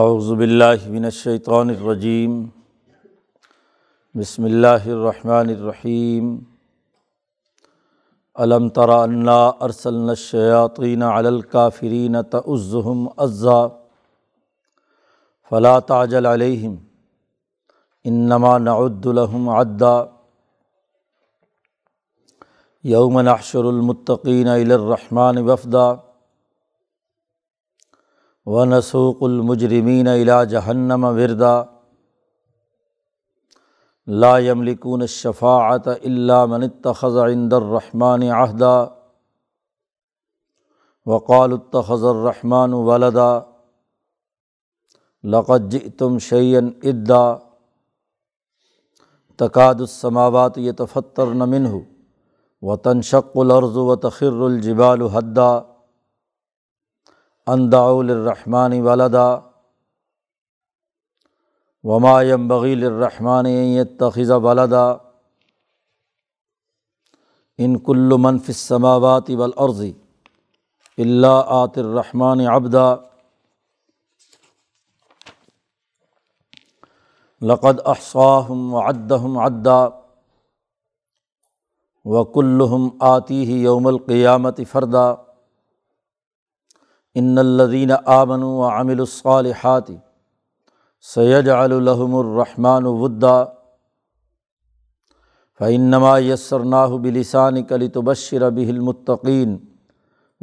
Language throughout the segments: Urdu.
اعوذ باللہ من الشیطان الرجیم بسم اللہ الرحمن الرحیم الم تر انا ارسلنا الشیاطین علی الکافرین تعزهم عزا فلا تعجل علیہم انما نعد لهم عدا یوم نحشر المتقین الی الرحمن وفدا وَنَسُوقُ الْمُجْرِمِينَ إِلَىٰ جَهَنَّمَ وِرْدًا لَا يَمْلِكُونَ الشَّفَاعَةَ إِلَّا مَنِ اتَّخَذَ عِندَ الرَّحْمَٰنِ عَهْدًا وَقَالُوا اتَّخَذَ الرَّحْمَٰنُ وَلَدًا لَقَدْ جِئْتُمْ شَيْئًا إِدًّا تَكَادُ السَّمَاوَاتُ يَتَفَطَّرْنَ مِنْهُ وَتَنشَقُّ الْأَرْضُ وَتَخِرُّ الْجِبَالُ هَدًّا ان دعوا للرحمن ولدا وما ينبغي للرحمن ان يتخذ ولدا ان كل من في السماوات والارض الا آتي الرحمن عبدا لقد احصاهم وعدهم عدا وكلهم آتيه يوم القيامة فردا ان الذین آمنوا وعملوا الصالحات سیجعل لهم الرحمن ودا فانما یسرناہ بلسانک لتبشر به المتقین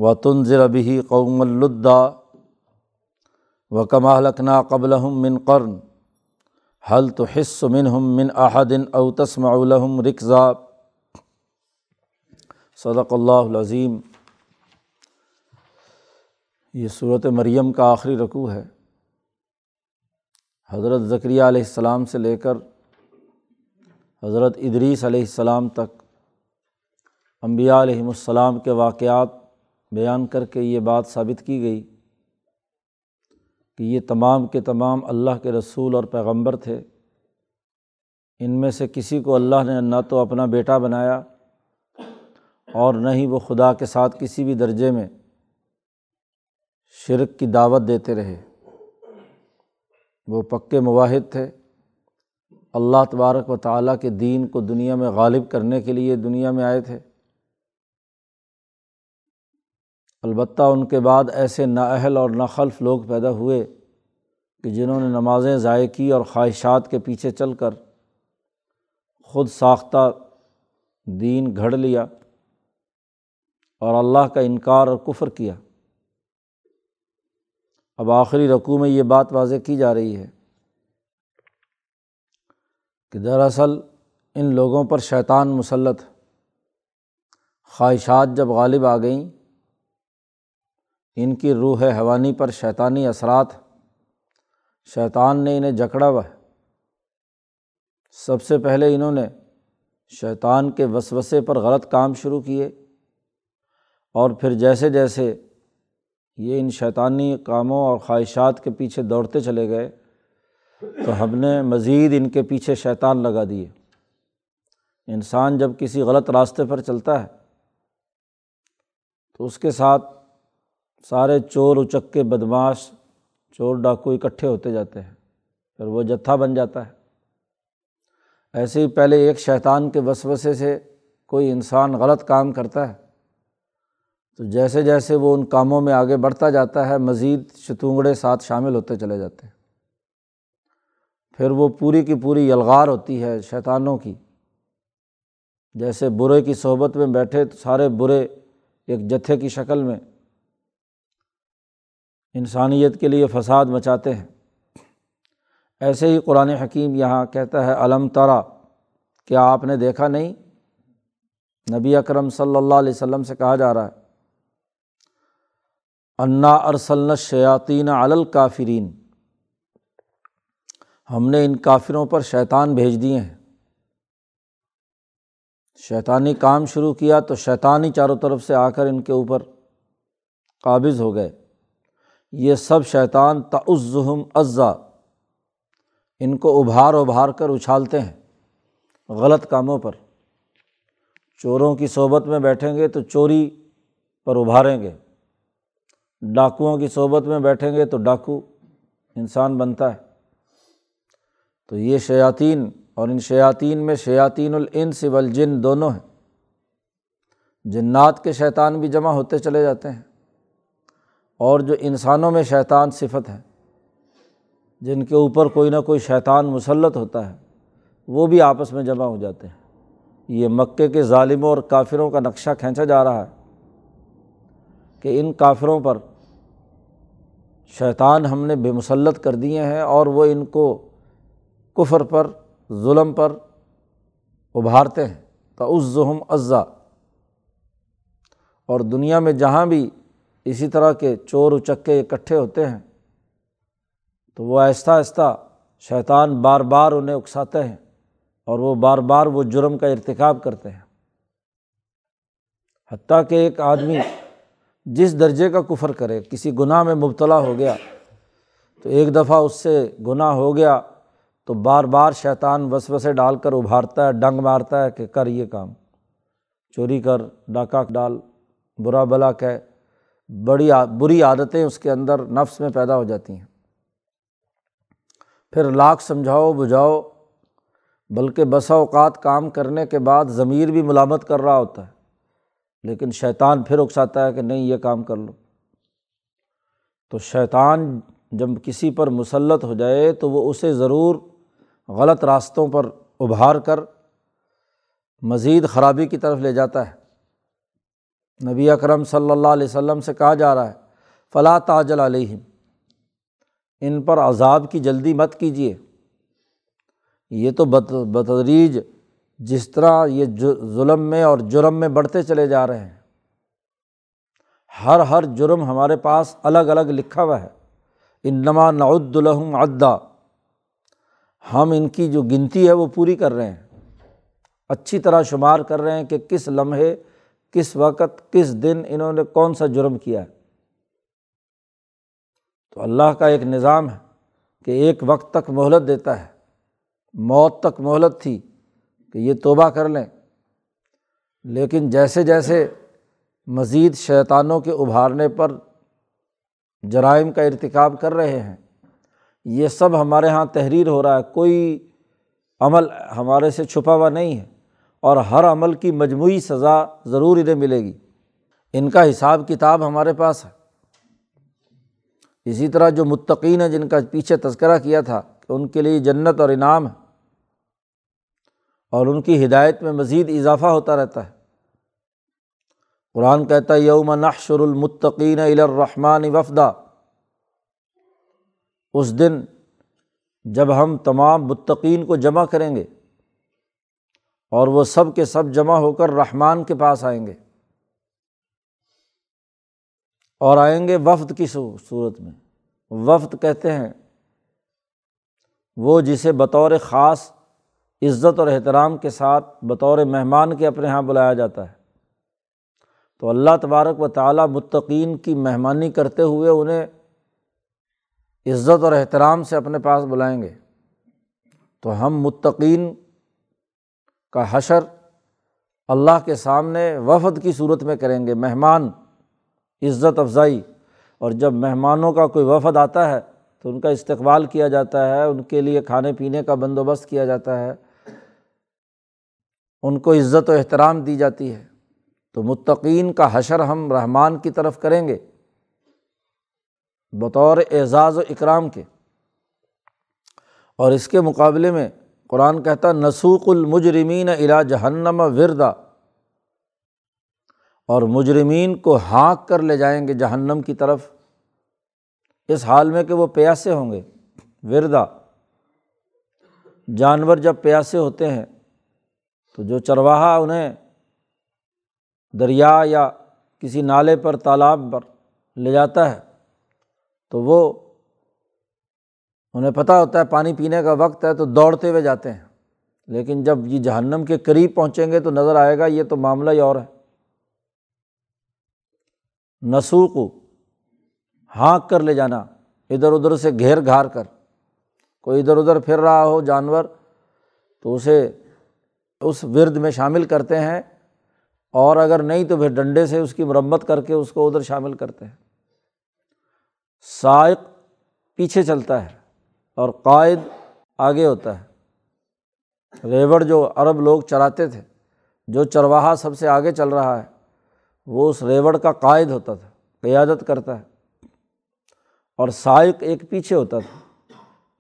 وتنذر به قوما لدا وکما اہلکنا قبلہم من قرن هل تحس منہم من احد او تسمع لهم رکزا صدق اللہ العظیم۔ یہ سورۃ مریم کا آخری رکوع ہے۔ حضرت زکریا علیہ السلام سے لے کر حضرت ادریس علیہ السلام تک انبیاء علیہم السلام کے واقعات بیان کر کے یہ بات ثابت کی گئی کہ یہ تمام کے تمام اللہ کے رسول اور پیغمبر تھے۔ ان میں سے کسی کو اللہ نے نہ تو اپنا بیٹا بنایا اور نہ ہی وہ خدا کے ساتھ کسی بھی درجے میں شرک کی دعوت دیتے رہے۔ وہ پکے موحد تھے، اللہ تبارک و تعالیٰ کے دین کو دنیا میں غالب کرنے کے لیے دنیا میں آئے تھے۔ البتہ ان کے بعد ایسے نااہل اور ناخلف لوگ پیدا ہوئے کہ جنہوں نے نمازیں ضائع کی اور خواہشات کے پیچھے چل کر خود ساختہ دین گھڑ لیا اور اللہ کا انکار اور کفر کیا۔ اب آخری رکوع میں یہ بات واضح کی جا رہی ہے کہ دراصل ان لوگوں پر شیطان مسلط، خواہشات جب غالب آ گئیں، ان کی روح حیوانی پر شیطانی اثرات، شیطان نے انہیں جکڑا ہوا ہے۔ سب سے پہلے انہوں نے شیطان کے وسوسے پر غلط کام شروع کیے اور پھر جیسے جیسے یہ ان شیطانی کاموں اور خواہشات کے پیچھے دوڑتے چلے گئے تو ہم نے مزید ان کے پیچھے شیطان لگا دیے۔ انسان جب کسی غلط راستے پر چلتا ہے تو اس کے ساتھ سارے چور اچکے بدماش چور ڈاکو اکٹھے ہوتے جاتے ہیں، پھر وہ جتھا بن جاتا ہے۔ ایسے ہی پہلے ایک شیطان کے وسوسے سے کوئی انسان غلط کام کرتا ہے تو جیسے جیسے وہ ان کاموں میں آگے بڑھتا جاتا ہے مزید شتونگڑے ساتھ شامل ہوتے چلے جاتے ہیں، پھر وہ پوری کی پوری یلغار ہوتی ہے شیطانوں کی۔ جیسے برے کی صحبت میں بیٹھے تو سارے برے ایک جتھے کی شکل میں انسانیت کے لیے فساد مچاتے ہیں۔ ایسے ہی قرآن حکیم یہاں کہتا ہے الم ترا، کیا آپ نے دیکھا نہیں؟ نبی اکرم صلی اللہ علیہ وسلم سے کہا جا رہا ہے انا ارسلنا الشیاطین علی الکافرین، ہم نے ان کافروں پر شیطان بھیج دیے ہیں۔ شیطانی کام شروع کیا تو شیطانی چاروں طرف سے آ کر ان کے اوپر قابض ہو گئے۔ یہ سب شیطان تعزہم عزا، ان کو ابھار ابھار کر اچھالتے ہیں غلط کاموں پر۔ چوروں کی صحبت میں بیٹھیں گے تو چوری پر ابھاریں گے، ڈاکوؤں کی صحبت میں بیٹھیں گے تو ڈاکو، انسان بنتا ہے۔ تو یہ شیاطین، اور ان شیاطین میں شیاطین الانس والجن دونوں ہیں، جنات کے شیطان بھی جمع ہوتے چلے جاتے ہیں، اور جو انسانوں میں شیطان صفت ہے، جن کے اوپر کوئی نہ کوئی شیطان مسلط ہوتا ہے، وہ بھی آپس میں جمع ہو جاتے ہیں۔ یہ مکے کے ظالموں اور کافروں کا نقشہ کھینچا جا رہا ہے کہ ان کافروں پر شیطان ہم نے بے مسلط کر دیے ہیں، اور وہ ان کو کفر پر، ظلم پر ابھارتے ہیں، تعزہم عزا۔ اور دنیا میں جہاں بھی اسی طرح کے چور اچکے اکٹھے ہوتے ہیں تو وہ آہستہ آہستہ شیطان بار بار انہیں اکساتے ہیں، اور وہ بار بار وہ جرم کا ارتکاب کرتے ہیں، حتیٰ کہ ایک آدمی جس درجے کا کفر کرے، کسی گناہ میں مبتلا ہو گیا تو ایک دفعہ اس سے گناہ ہو گیا تو بار بار شیطان وسوسے ڈال کر ابھارتا ہے، ڈنگ مارتا ہے کہ کر یہ کام، چوری کر، ڈاکہ ڈال، برا بھلا کہے، بری عادتیں اس کے اندر نفس میں پیدا ہو جاتی ہیں۔ پھر لاکھ سمجھاؤ بجھاؤ، بلکہ بسا اوقات کام کرنے کے بعد ضمیر بھی ملامت کر رہا ہوتا ہے، لیکن شیطان پھر اکساتا ہے کہ نہیں یہ کام کر لو۔ تو شیطان جب کسی پر مسلط ہو جائے تو وہ اسے ضرور غلط راستوں پر ابھار کر مزید خرابی کی طرف لے جاتا ہے۔ نبی اکرم صلی اللہ علیہ وسلم سے کہا جا رہا ہے فلا تعجل علیہم، ان پر عذاب کی جلدی مت کیجیے، یہ تو بتدریج جس طرح یہ ظلم میں اور جرم میں بڑھتے چلے جا رہے ہیں، ہر جرم ہمارے پاس الگ الگ لکھا ہوا ہے، انما نعد لهم عدا، ہم ان کی جو گنتی ہے وہ پوری کر رہے ہیں، اچھی طرح شمار کر رہے ہیں کہ کس لمحے، کس وقت، کس دن انہوں نے کون سا جرم کیا ہے۔ تو اللہ کا ایک نظام ہے کہ ایک وقت تک مہلت دیتا ہے، موت تک مہلت تھی کہ یہ توبہ کر لیں، لیکن جیسے جیسے مزید شیطانوں کے ابھارنے پر جرائم کا ارتکاب کر رہے ہیں، یہ سب ہمارے ہاں تحریر ہو رہا ہے، کوئی عمل ہمارے سے چھپا ہوا نہیں ہے، اور ہر عمل کی مجموعی سزا ضرور انہیں ملے گی، ان کا حساب کتاب ہمارے پاس ہے۔ اسی طرح جو متقین ہیں، جن کا پیچھے تذکرہ کیا تھا کہ ان کے لیے جنت اور انعام ہے، اور ان کی ہدایت میں مزید اضافہ ہوتا رہتا ہے۔ قرآن کہتا ہے یوم نحشر المتقین الی الرحمن وفدا، اس دن جب ہم تمام متقین کو جمع کریں گے، اور وہ سب کے سب جمع ہو کر رحمان کے پاس آئیں گے، اور آئیں گے وفد کی صورت میں۔ وفد کہتے ہیں وہ جسے بطور خاص عزت اور احترام کے ساتھ بطور مہمان کے اپنے ہاں بلایا جاتا ہے۔ تو اللہ تبارک و تعالیٰ متقین کی مہمانی کرتے ہوئے انہیں عزت اور احترام سے اپنے پاس بلائیں گے۔ تو ہم متقین کا حشر اللہ کے سامنے وفد کی صورت میں کریں گے، مہمان عزت افزائی، اور جب مہمانوں کا کوئی وفد آتا ہے تو ان کا استقبال کیا جاتا ہے، ان کے لیے کھانے پینے کا بندوبست کیا جاتا ہے، ان کو عزت و احترام دی جاتی ہے۔ تو متقین کا حشر ہم رحمان کی طرف کریں گے بطور اعزاز و اکرام کے۔ اور اس کے مقابلے میں قرآن کہتا نسوق المجرمین الی جہنم وردا، اور مجرمین کو ہانک کر لے جائیں گے جہنم کی طرف، اس حال میں کہ وہ پیاسے ہوں گے۔ وردہ جانور جب پیاسے ہوتے ہیں تو جو چرواہا انہیں دریا یا کسی نالے پر، تالاب پر لے جاتا ہے تو وہ انہیں پتہ ہوتا ہے پانی پینے کا وقت ہے تو دوڑتے ہوئے جاتے ہیں، لیکن جب یہ جہنم کے قریب پہنچیں گے تو نظر آئے گا یہ تو معاملہ ہی اور ہے۔ نسوق، ہانک کر لے جانا، ادھر ادھر سے گھیر گھار کر، کوئی ادھر ادھر پھر رہا ہو جانور تو اسے اس ورد میں شامل کرتے ہیں، اور اگر نہیں تو پھر ڈنڈے سے اس کی مرمت کر کے اس کو ادھر شامل کرتے ہیں۔ سائق پیچھے چلتا ہے اور قائد آگے ہوتا ہے۔ ریوڑ جو عرب لوگ چراتے تھے، جو چرواہا سب سے آگے چل رہا ہے وہ اس ریوڑ کا قائد ہوتا تھا، قیادت کرتا ہے، اور سائق ایک پیچھے ہوتا تھا۔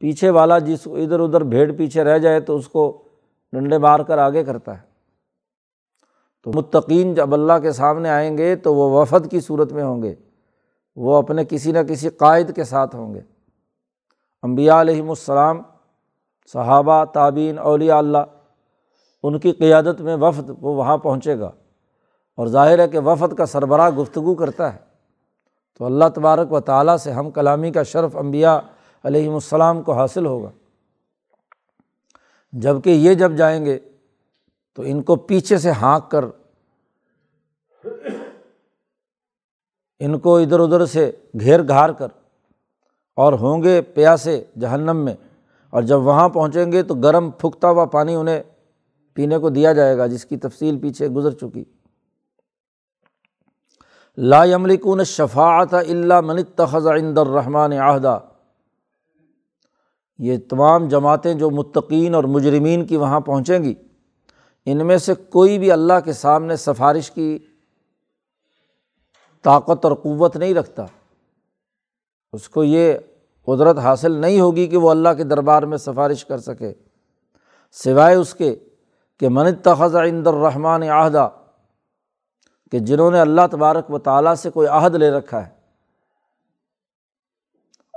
پیچھے والا جس ادھر ادھر بھیڑ پیچھے رہ جائے تو اس کو ڈنڈے مار کر آگے کرتا ہے۔ تو متقین جب اللہ کے سامنے آئیں گے تو وہ وفد کی صورت میں ہوں گے، وہ اپنے کسی نہ کسی قائد کے ساتھ ہوں گے۔ انبیاء علیہم السلام، صحابہ، تابعین، اولیاء اللہ، ان کی قیادت میں وفد وہ وہاں پہنچے گا، اور ظاہر ہے کہ وفد کا سربراہ گفتگو کرتا ہے۔ تو اللہ تبارک و تعالیٰ سے ہم کلامی کا شرف انبیاء علیہم السلام کو حاصل ہوگا، جبکہ یہ جب جائیں گے تو ان کو پیچھے سے ہانک کر، ان کو ادھر ادھر سے گھیر گھار کر، اور ہوں گے پیاسے جہنم میں، اور جب وہاں پہنچیں گے تو گرم پھکتا ہوا پانی انہیں پینے کو دیا جائے گا، جس کی تفصیل پیچھے گزر چکی۔ لا یملکون الشفاعۃ الا من اتخذ عند الرحمن عہدا۔ یہ تمام جماعتیں جو متقین اور مجرمین کی وہاں پہنچیں گی، ان میں سے کوئی بھی اللہ کے سامنے سفارش کی طاقت اور قوت نہیں رکھتا، اس کو یہ قدرت حاصل نہیں ہوگی کہ وہ اللہ کے دربار میں سفارش کر سکے، سوائے اس کے کہ من اتخذ عند الرحمن عہدا، کہ جنہوں نے اللہ تبارک و تعالیٰ سے کوئی عہد لے رکھا ہے۔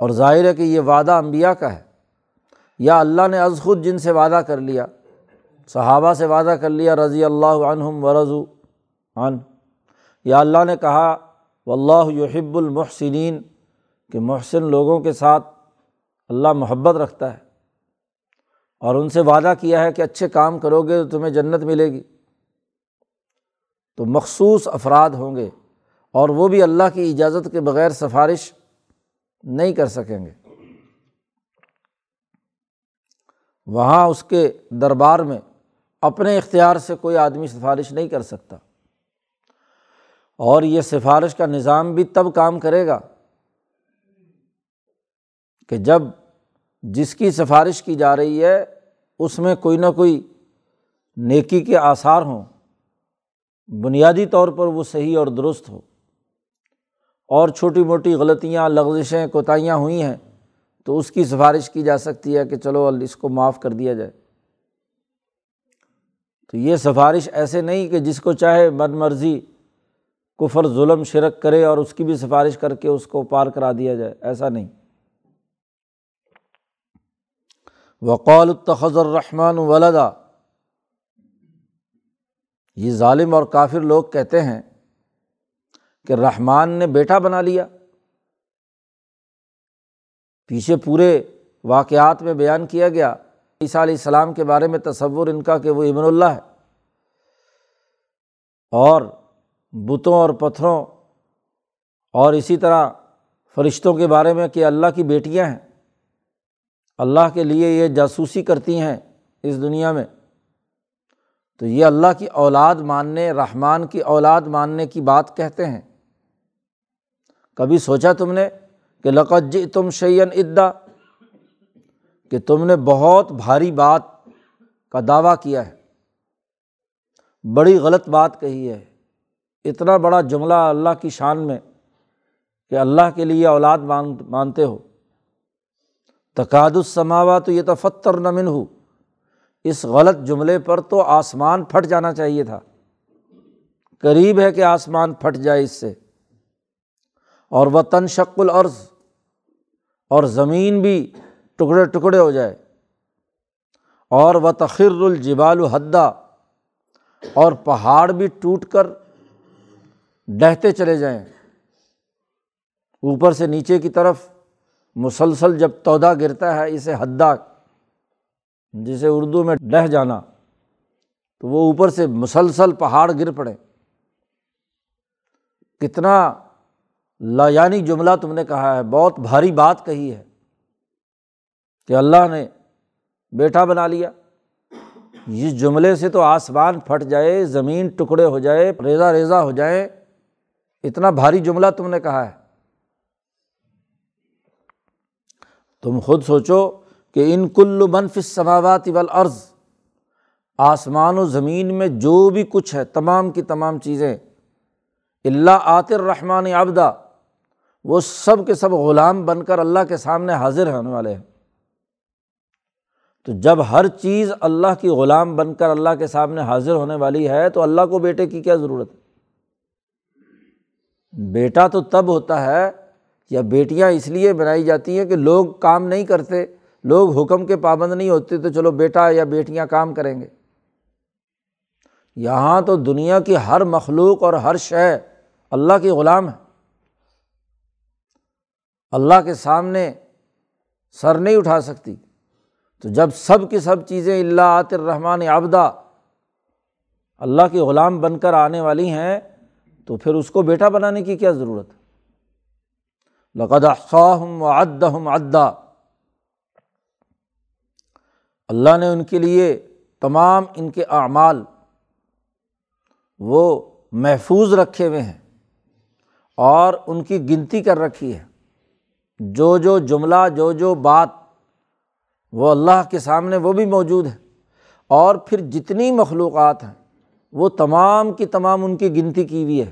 اور ظاہر ہے کہ یہ وعدہ انبیاء کا ہے، یا اللہ نے از خود جن سے وعدہ کر لیا، صحابہ سے وعدہ کر لیا رضی اللہ عنہم ورضوا عنہ، یا اللہ نے کہا واللہ یحب المحسنین، کہ محسن لوگوں کے ساتھ اللہ محبت رکھتا ہے، اور ان سے وعدہ کیا ہے کہ اچھے کام کرو گے تو تمہیں جنت ملے گی۔ تو مخصوص افراد ہوں گے، اور وہ بھی اللہ کی اجازت کے بغیر سفارش نہیں کر سکیں گے۔ وہاں اس کے دربار میں اپنے اختیار سے کوئی آدمی سفارش نہیں کر سکتا، اور یہ سفارش کا نظام بھی تب کام کرے گا کہ جب جس کی سفارش کی جا رہی ہے اس میں کوئی نہ کوئی نیکی کے آثار ہوں، بنیادی طور پر وہ صحیح اور درست ہو، اور چھوٹی موٹی غلطیاں، لغزشیں، کوتاہیاں ہوئی ہیں تو اس کی سفارش کی جا سکتی ہے کہ چلو اس کو معاف کر دیا جائے۔ تو یہ سفارش ایسے نہیں کہ جس کو چاہے من مرضی کفر، ظلم، شرک کرے اور اس کی بھی سفارش کر کے اس کو پار کرا دیا جائے، ایسا نہیں۔ وقال اتخذ الرحمن ولدا، یہ ظالم اور کافر لوگ کہتے ہیں کہ رحمان نے بیٹا بنا لیا۔ پیچھے پورے واقعات میں بیان کیا گیا عیسیٰ علیہ السلام کے بارے میں تصور ان کا کہ وہ ابن اللہ ہے، اور بتوں اور پتھروں اور اسی طرح فرشتوں کے بارے میں کہ اللہ کی بیٹیاں ہیں، اللہ کے لیے یہ جاسوسی کرتی ہیں اس دنیا میں۔ تو یہ اللہ کی اولاد ماننے، رحمان کی اولاد ماننے کی بات کہتے ہیں۔ کبھی سوچا تم نے کہ لقد جئتم شیئا ادا، کہ تم نے بہت بھاری بات کا دعویٰ کیا ہے، بڑی غلط بات کہی ہے۔ اتنا بڑا جملہ اللہ کی شان میں کہ اللہ کے لیے اولاد مانتے ہو۔ تکاد السماوات یتفطرن منہ، اس غلط جملے پر تو آسمان پھٹ جانا چاہیے تھا، قریب ہے کہ آسمان پھٹ جائے اس سے، اور وتنشق الارض، اور زمین بھی ٹکڑے ٹکڑے ہو جائے، اور وتخر الجبال حدا، اور پہاڑ بھی ٹوٹ کر ڈہتے چلے جائیں اوپر سے نیچے کی طرف، مسلسل جب تودا گرتا ہے، اسے حدا جسے اردو میں ڈہ جانا، تو وہ اوپر سے مسلسل پہاڑ گر پڑے۔ کتنا لایانی جملہ تم نے کہا ہے، بہت بھاری بات کہی ہے کہ اللہ نے بیٹا بنا لیا۔ اس جملے سے تو آسمان پھٹ جائے، زمین ٹکڑے ہو جائے، ریزہ ریزہ ہو جائے، اتنا بھاری جملہ تم نے کہا ہے۔ تم خود سوچو کہ ان کل من فی السماوات والارض، آسمان و زمین میں جو بھی کچھ ہے تمام کی تمام چیزیں، اللہ آتِ الرحمن عبدا، وہ سب کے سب غلام بن کر اللہ کے سامنے حاضر ہونے والے ہیں۔ تو جب ہر چیز اللہ کی غلام بن کر اللہ کے سامنے حاضر ہونے والی ہے تو اللہ کو بیٹے کی کیا ضرورت ہے؟ بیٹا تو تب ہوتا ہے، یا بیٹیاں اس لیے بنائی جاتی ہیں کہ لوگ کام نہیں کرتے، لوگ حکم کے پابند نہیں ہوتے تو چلو بیٹا یا بیٹیاں کام کریں گے۔ یہاں تو دنیا کی ہر مخلوق اور ہر شے اللہ کی غلام ہے، اللہ کے سامنے سر نہیں اٹھا سکتی۔ تو جب سب کی سب چیزیں اللہ آتِ الرحمن عبدا، اللہ کی غلام بن کر آنے والی ہیں، تو پھر اس کو بیٹا بنانے کی کیا ضرورت ہے؟ لَقَدْ أَحْصَاهُمْ وَعَدَّهُمْ عَدًّا، اللہ نے ان کے لیے تمام ان کے اعمال وہ محفوظ رکھے ہوئے ہیں اور ان کی گنتی کر رکھی ہے۔ جو جو جملہ، جو جو بات، وہ اللہ کے سامنے وہ بھی موجود ہے، اور پھر جتنی مخلوقات ہیں وہ تمام کی تمام ان کی گنتی کی ہوئی ہے۔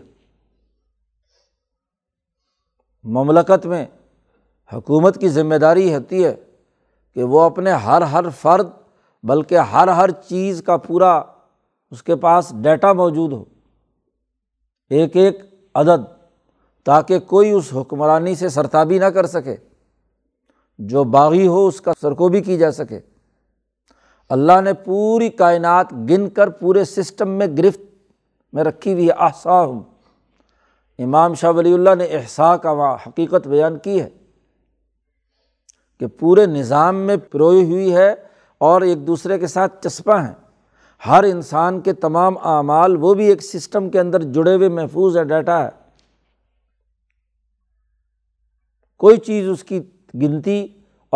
مملکت میں حکومت کی ذمہ داری ہوتی ہے کہ وہ اپنے ہر فرد بلکہ ہر چیز کا پورا اس کے پاس ڈیٹا موجود ہو، ایک ایک عدد، تاکہ کوئی اس حکمرانی سے سرتابی نہ کر سکے، جو باغی ہو اس کا سرکوبی کی جا سکے۔ اللہ نے پوری کائنات گن کر پورے سسٹم میں گرفت میں رکھی ہوئی ہے۔ احصاہم، امام شاہ ولی اللہ نے احصاء کا حقیقت بیان کی ہے کہ پورے نظام میں پروئی ہوئی ہے اور ایک دوسرے کے ساتھ چسپاں ہیں۔ ہر انسان کے تمام اعمال وہ بھی ایک سسٹم کے اندر جڑے ہوئے محفوظ ہے، ڈیٹا ہے، کوئی چیز اس کی گنتی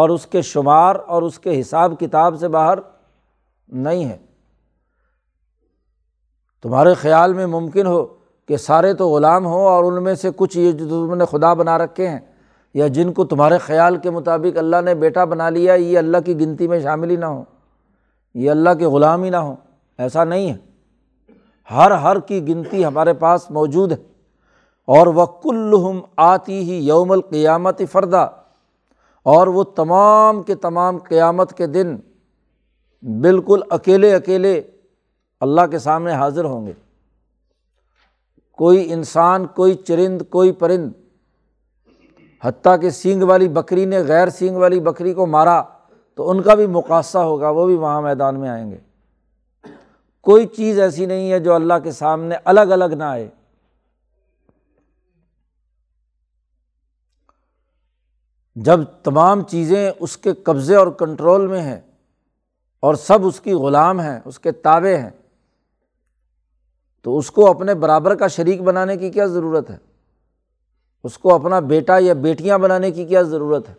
اور اس کے شمار اور اس کے حساب کتاب سے باہر نہیں ہے۔ تمہارے خیال میں ممکن ہو کہ سارے تو غلام ہوں اور ان میں سے کچھ یہ جو تم نے خدا بنا رکھے ہیں یا جن کو تمہارے خیال کے مطابق اللہ نے بیٹا بنا لیا، یہ اللہ کی گنتی میں شامل ہی نہ ہوں، یہ اللہ کے غلام ہی نہ ہوں؟ ایسا نہیں ہے، ہر کی گنتی ہمارے پاس موجود ہے۔ اور وَكُلُّهُمْ آتِيهِ يَوْمَ الْقِيَامَةِ فَرْدًا، اور وہ تمام کے تمام قیامت کے دن بالکل اکیلے اکیلے اللہ کے سامنے حاضر ہوں گے۔ کوئی انسان، کوئی چرند، کوئی پرند، حتیٰ کہ سینگ والی بکری نے غیر سینگ والی بکری کو مارا تو ان کا بھی مقاصہ ہوگا، وہ بھی وہاں میدان میں آئیں گے۔ کوئی چیز ایسی نہیں ہے جو اللہ کے سامنے الگ الگ نہ آئے۔ جب تمام چیزیں اس کے قبضے اور کنٹرول میں ہیں اور سب اس کی غلام ہیں، اس کے تابع ہیں، تو اس کو اپنے برابر کا شریک بنانے کی کیا ضرورت ہے؟ اس کو اپنا بیٹا یا بیٹیاں بنانے کی کیا ضرورت ہے؟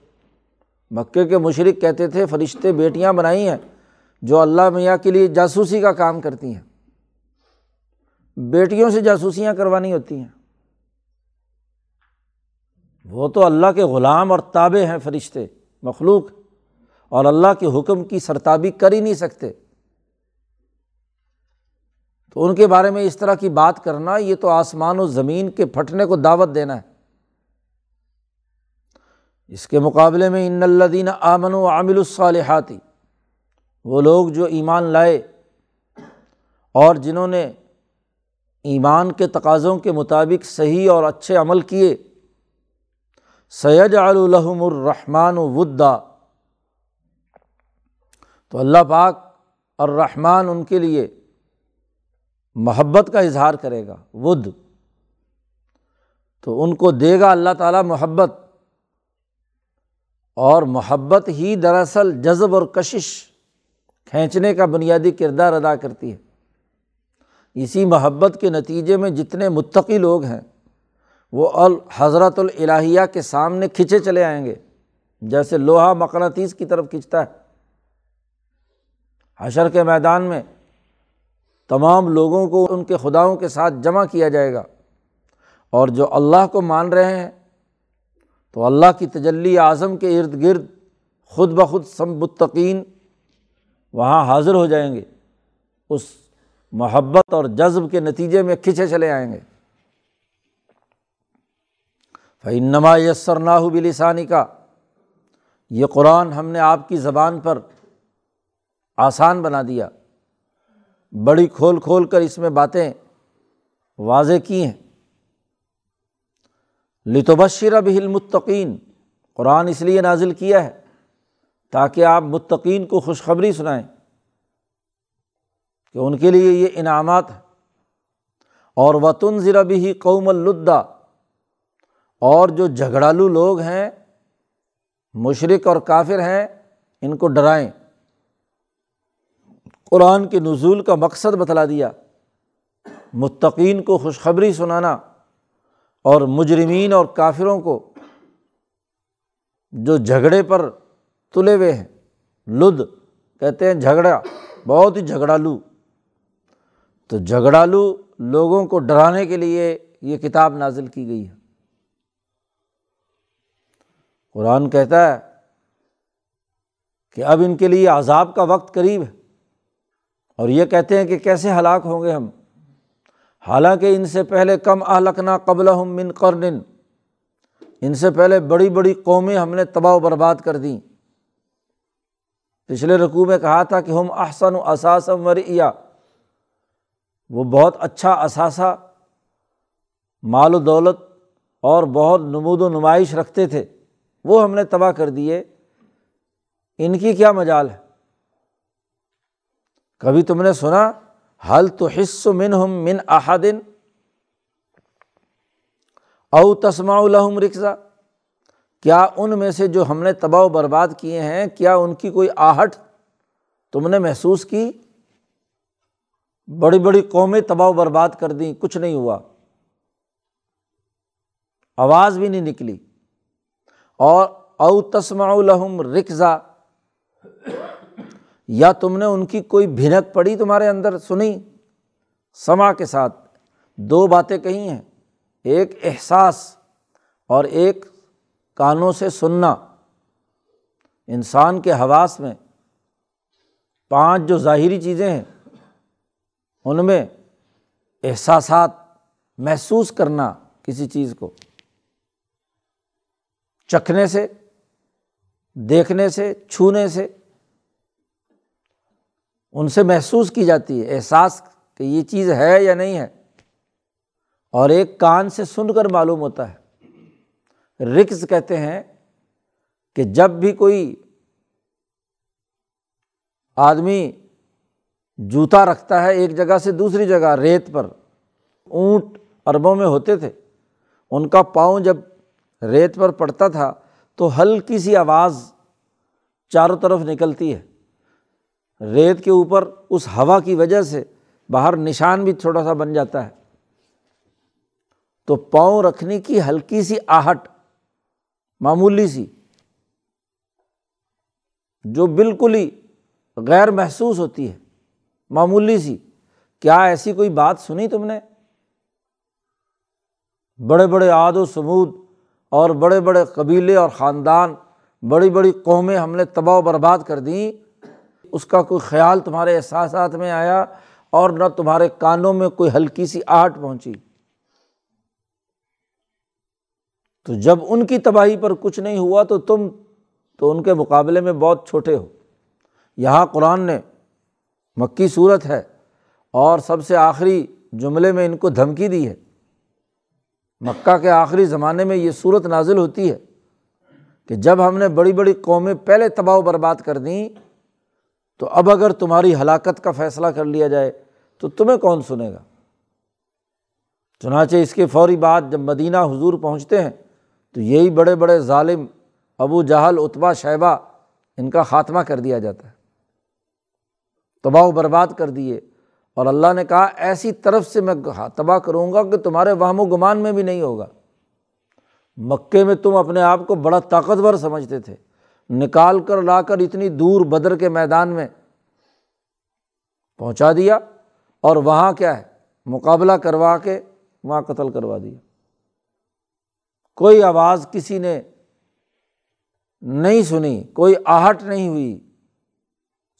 مکے کے مشرک کہتے تھے فرشتے بیٹیاں بنائی ہیں جو اللہ میاں کے لیے جاسوسی کا کام کرتی ہیں۔ بیٹیوں سے جاسوسیاں کروانی ہوتی ہیں، وہ تو اللہ کے غلام اور تابع ہیں، فرشتے مخلوق، اور اللہ کے حکم کی سرتابی کر ہی نہیں سکتے۔ تو ان کے بارے میں اس طرح کی بات کرنا، یہ تو آسمان و زمین کے پھٹنے کو دعوت دینا ہے۔ اس کے مقابلے میں ان الذین آمنوا وعملوا الصالحات، وہ لوگ جو ایمان لائے اور جنہوں نے ایمان کے تقاضوں کے مطابق صحیح اور اچھے عمل کیے، سَيَجْعَلُ لَهُمُ الرَّحْمَنُ وُدًّا، تو اللہ پاک الرحمن ان کے لیے محبت کا اظہار کرے گا، ود، تو ان کو دے گا اللہ تعالیٰ محبت، اور محبت ہی دراصل جذب اور کشش، کھینچنے کا بنیادی کردار ادا کرتی ہے۔ اسی محبت کے نتیجے میں جتنے متقی لوگ ہیں وہ حضرت الالہیہ کے سامنے کھنچے چلے آئیں گے، جیسے لوہا مقناطیس کی طرف کھنچتا ہے۔ حشر کے میدان میں تمام لوگوں کو ان کے خداؤں کے ساتھ جمع کیا جائے گا، اور جو اللہ کو مان رہے ہیں تو اللہ کی تجلی اعظم کے ارد گرد خود بخود سب متقین وہاں حاضر ہو جائیں گے، اس محبت اور جذب کے نتیجے میں کھنچے چلے آئیں گے۔ فَإِنَّمَا يَسَّرْنَاهُ بِلِسَانِكَ، یہ قرآن ہم نے آپ کی زبان پر آسان بنا دیا، بڑی کھول کھول کر اس میں باتیں واضح کی ہیں۔ لِتُبَشِّرَ بِهِ الْمُتَّقِينَ، قرآن اس لیے نازل کیا ہے تاکہ آپ متقین کو خوشخبری سنائیں کہ ان کے لیے یہ انعامات ہیں، اور وَتُنذِرَ بِهِ قَوْمَ اللُّدَّ، اور جو جھگڑالو لوگ ہیں مشرک اور کافر ہیں ان کو ڈرائیں۔ قرآن کے نزول کا مقصد بتلا دیا، متقین کو خوشخبری سنانا اور مجرمین اور کافروں کو جو جھگڑے پر تلے ہوئے ہیں، لد کہتے ہیں جھگڑا، بہت ہی جھگڑالو، تو جھگڑالو لوگوں کو ڈرانے کے لیے یہ کتاب نازل کی گئی ہے۔ قرآن کہتا ہے کہ اب ان کے لیے عذاب کا وقت قریب ہے، اور یہ کہتے ہیں کہ کیسے ہلاک ہوں گے ہم، حالانکہ ان سے پہلے کم اہلکنا قبلہم من قرن، ان سے پہلے بڑی بڑی قومیں ہم نے تباہ و برباد کر دیں۔ پچھلے رکوع میں کہا تھا کہ ہم احسن و اساسا ورعیا، وہ بہت اچھا اثاثہ، مال و دولت اور بہت نمود و نمائش رکھتے تھے، وہ ہم نے تباہ کر دیے، ان کی کیا مجال ہے۔ کبھی تم نے سنا حل تحس منہم من احد او تسمع لہم رکزا، کیا ان میں سے جو ہم نے تباہ و برباد کیے ہیں کیا ان کی کوئی آہٹ تم نے محسوس کی؟ بڑی بڑی قومیں تباہ و برباد کر دیں، کچھ نہیں ہوا، آواز بھی نہیں نکلی، اور او تسمع لہم رکزا، یا تم نے ان کی کوئی بھنک پڑی تمہارے اندر، سنی سمع کے ساتھ۔ دو باتیں کہی ہیں، ایک احساس اور ایک کانوں سے سننا۔ انسان کے حواس میں پانچ جو ظاہری چیزیں ہیں ان میں احساسات، محسوس کرنا کسی چیز کو، چکھنے سے، دیکھنے سے، چھونے سے، ان سے محسوس کی جاتی ہے، احساس کہ یہ چیز ہے یا نہیں ہے، اور ایک کان سے سن کر معلوم ہوتا ہے۔ رکز کہتے ہیں کہ جب بھی کوئی آدمی جوتا رکھتا ہے ایک جگہ سے دوسری جگہ، ریت پر، اونٹ عربوں میں ہوتے تھے، ان کا پاؤں جب ریت پر پڑتا تھا تو ہلکی سی آواز چاروں طرف نکلتی ہے، ریت کے اوپر اس ہوا کی وجہ سے باہر نشان بھی چھوٹا سا بن جاتا ہے، تو پاؤں رکھنے کی ہلکی سی آہٹ، معمولی سی، جو بالکل ہی غیر محسوس ہوتی ہے، معمولی سی، کیا ایسی کوئی بات سنی تم نے؟ بڑے بڑے عاد و ثمود اور بڑے بڑے قبیلے اور خاندان، بڑی بڑی قومیں ہم نے تباہ و برباد کر دیں، اس کا کوئی خیال تمہارے احساسات میں آیا اور نہ تمہارے کانوں میں کوئی ہلکی سی آہٹ پہنچی۔ تو جب ان کی تباہی پر کچھ نہیں ہوا تو تم تو ان کے مقابلے میں بہت چھوٹے ہو۔ یہاں قرآن نے، مکی سورت ہے اور سب سے آخری جملے میں ان کو دھمکی دی ہے، مکہ کے آخری زمانے میں یہ صورت نازل ہوتی ہے کہ جب ہم نے بڑی بڑی قومیں پہلے تباہ و برباد کر دیں تو اب اگر تمہاری ہلاکت کا فیصلہ کر لیا جائے تو تمہیں کون سنے گا۔ چنانچہ اس کے فوری بعد جب مدینہ حضور پہنچتے ہیں تو یہی بڑے بڑے ظالم ابو جہل، عتبہ، شیبہ، ان کا خاتمہ کر دیا جاتا ہے، تباہ و برباد کر دیے، اور اللہ نے کہا ایسی طرف سے میں تباہ کروں گا کہ تمہارے وہم و گمان میں بھی نہیں ہوگا۔ مکے میں تم اپنے آپ کو بڑا طاقتور سمجھتے تھے، نکال کر لا کر اتنی دور بدر کے میدان میں پہنچا دیا، اور وہاں کیا ہے، مقابلہ کروا کے وہاں قتل کروا دیا، کوئی آواز کسی نے نہیں سنی، کوئی آہٹ نہیں ہوئی۔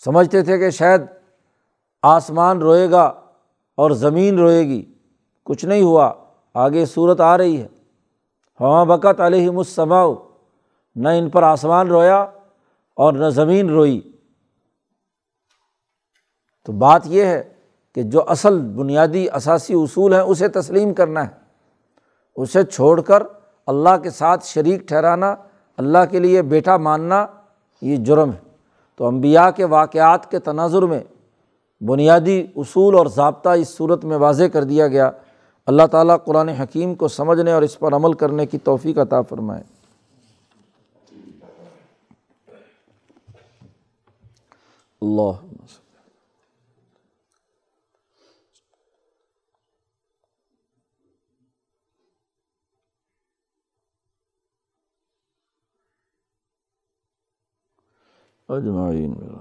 سمجھتے تھے کہ شاید آسمان روئے گا اور زمین روئے گی، کچھ نہیں ہوا۔ آگے صورت آ رہی ہے، فما بکت علیہم السماء، نہ ان پر آسمان رویا اور نہ زمین روئی۔ تو بات یہ ہے کہ جو اصل بنیادی اساسی اصول ہیں اسے تسلیم کرنا ہے، اسے چھوڑ کر اللہ کے ساتھ شریک ٹھہرانا، اللہ کے لیے بیٹا ماننا، یہ جرم ہے۔ تو انبیاء کے واقعات کے تناظر میں بنیادی اصول اور ضابطہ اس صورت میں واضح کر دیا گیا۔ اللہ تعالیٰ قرآن حکیم کو سمجھنے اور اس پر عمل کرنے کی توفیق عطا فرمائے۔ اللہ اجمعین۔